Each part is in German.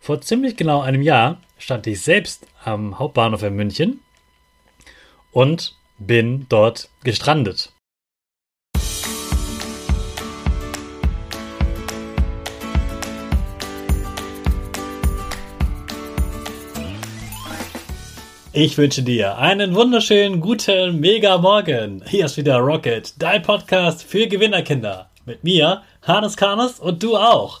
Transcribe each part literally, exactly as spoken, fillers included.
Vor ziemlich genau einem Jahr stand ich selbst am Hauptbahnhof in München und bin dort gestrandet. Ich wünsche dir einen wunderschönen, guten, mega Morgen. Hier ist wieder Rocket, dein Podcast für Gewinnerkinder. Mit mir, Hannes Kannes, und du auch.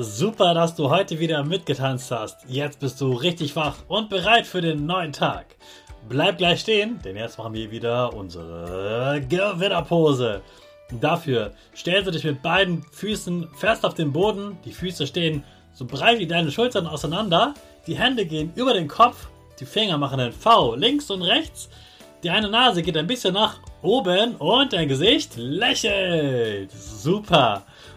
Super, dass du heute wieder mitgetanzt hast. Jetzt bist du richtig wach und bereit für den neuen Tag. Bleib gleich stehen, denn jetzt machen wir wieder unsere Gewinnerpose. Dafür stellst du dich mit beiden Füßen fest auf den Boden. Die Füße stehen so breit wie deine Schultern auseinander. Die Hände gehen über den Kopf. Die Finger machen einen V links und rechts. Deine Nase geht ein bisschen nach oben und dein Gesicht lächelt. Super.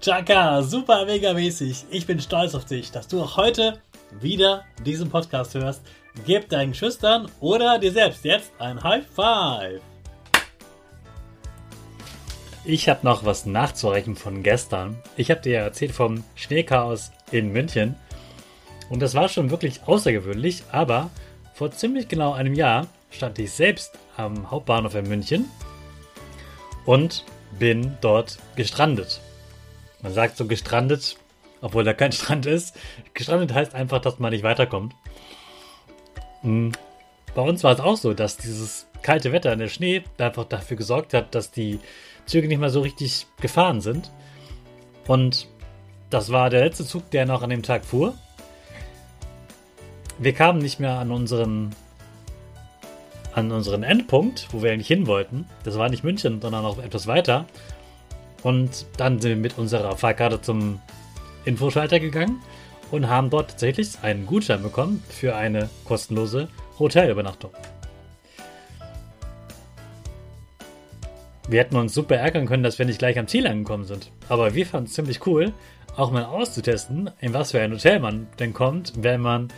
Chaka, super mega mäßig. Ich bin stolz auf dich, dass du auch heute wieder diesen Podcast hörst. Gib deinen Schüchtern oder dir selbst jetzt ein High Five. Ich habe noch was nachzureichen von gestern. Ich habe dir erzählt vom Schneechaos in München. Und das war schon wirklich außergewöhnlich, aber vor ziemlich genau einem Jahr stand ich selbst am Hauptbahnhof in München und bin dort gestrandet. Man sagt so gestrandet, obwohl da kein Strand ist. Gestrandet heißt einfach, dass man nicht weiterkommt. Bei uns war es auch so, dass dieses kalte Wetter in der Schnee einfach dafür gesorgt hat, dass die Züge nicht mehr so richtig gefahren sind. Und das war der letzte Zug, der noch an dem Tag fuhr. Wir kamen nicht mehr an unseren, an unseren Endpunkt, wo wir eigentlich hin wollten. Das war nicht München, sondern noch etwas weiter. Und dann sind wir mit unserer Fahrkarte zum Infoschalter gegangen und haben dort tatsächlich einen Gutschein bekommen für eine kostenlose Hotelübernachtung. Wir hätten uns super ärgern können, dass wir nicht gleich am Ziel angekommen sind. Aber wir fanden es ziemlich cool, auch mal auszutesten, in was für ein Hotel man denn kommt, wenn man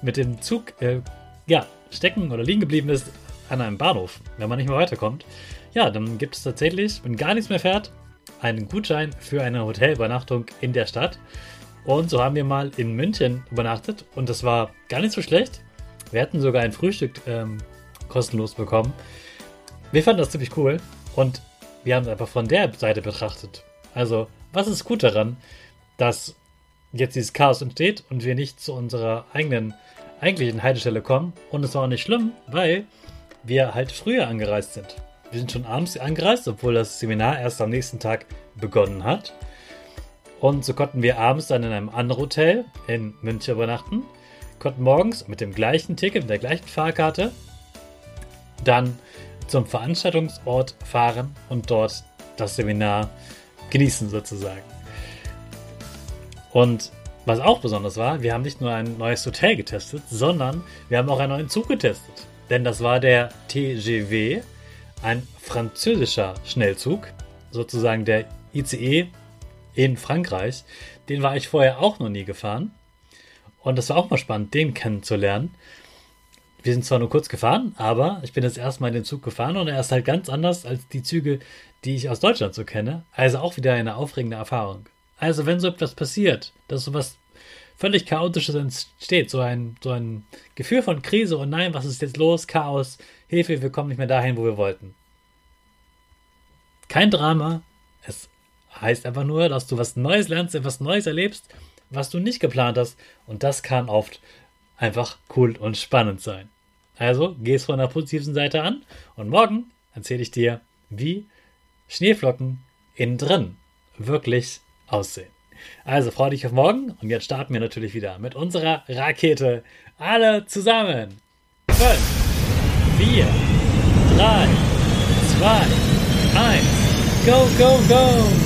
mit dem Zug äh, ja, stecken oder liegen geblieben ist an einem Bahnhof, wenn man nicht mehr weiterkommt. Ja, dann gibt es tatsächlich, wenn gar nichts mehr fährt, einen Gutschein für eine Hotelübernachtung in der Stadt. Und so haben wir mal in München übernachtet und das war gar nicht so schlecht. Wir hatten sogar ein Frühstück ähm, kostenlos bekommen. Wir fanden das ziemlich cool und wir haben es einfach von der Seite betrachtet. Also, was ist gut daran, dass jetzt dieses Chaos entsteht und wir nicht zu unserer eigenen eigentlichen Haltestelle kommen? Und es war auch nicht schlimm, weil wir halt früher angereist sind. Wir sind schon abends angereist, obwohl das Seminar erst am nächsten Tag begonnen hat. Und so konnten wir abends dann in einem anderen Hotel in München übernachten, konnten morgens mit dem gleichen Ticket, mit der gleichen Fahrkarte dann zum Veranstaltungsort fahren und dort das Seminar genießen sozusagen. Und was auch besonders war, wir haben nicht nur ein neues Hotel getestet, sondern wir haben auch einen neuen Zug getestet. Denn das war der T G W. Ein französischer Schnellzug, sozusagen der I C E in Frankreich, den war ich vorher auch noch nie gefahren. Und das war auch mal spannend, den kennenzulernen. Wir sind zwar nur kurz gefahren, aber ich bin jetzt erstmal in den Zug gefahren und er ist halt ganz anders als die Züge, die ich aus Deutschland so kenne. Also auch wieder eine aufregende Erfahrung. Also wenn so etwas passiert, dass so was völlig Chaotisches entsteht, so ein, so ein Gefühl von Krise, oh nein, was ist jetzt los, Chaos, Hilfe, wir kommen nicht mehr dahin, wo wir wollten. Kein Drama, es heißt einfach nur, dass du was Neues lernst, etwas Neues erlebst, was du nicht geplant hast, und das kann oft einfach cool und spannend sein. Also geh es von der positiven Seite an und morgen erzähle ich dir, wie Schneeflocken innen drin wirklich aussehen. Also freu dich auf morgen und jetzt starten wir natürlich wieder mit unserer Rakete. Alle zusammen. fünf, vier, drei, zwei, eins. Go, go, go!